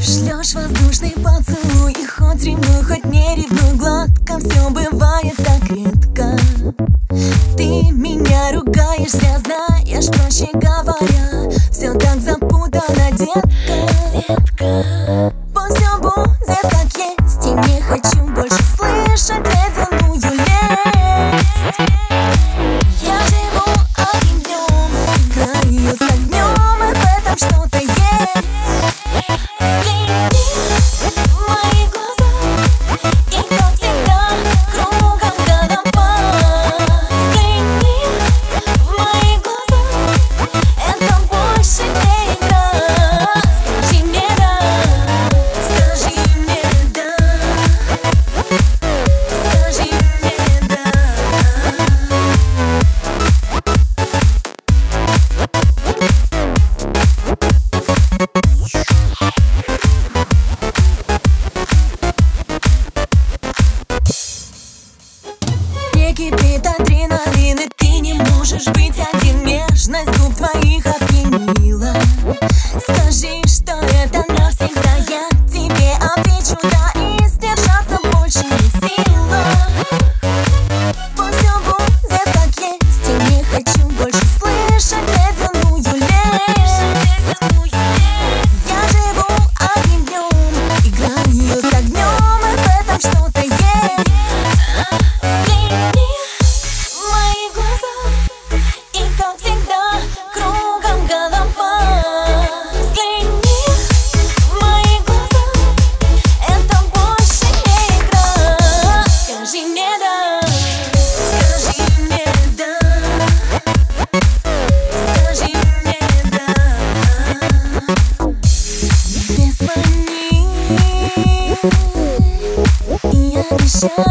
Шлёшь воздушный поцелуй, и хоть ревную, хоть не ревную, гладко все бывает так редко. Ты меня ругаешься, знаешь, проще говоря, все так запутано, детка. Пусть всё будет как есть, и не хочу больше слышать ледяную лесть. Я живу одним днём, играю с огнём, и в этом что-то есть. Кипит адреналин, и ты не можешь быть один. Нежность губ твоих опьянила. Скажи, что это навсегда. Я тебе отвечу да, и сдержаться больше не сила. Пусть всё будет как есть, и не хочу больше слышать ледяную лесть. Я живу одним днём, играю с огнём, и в этом что-то есть. Sure.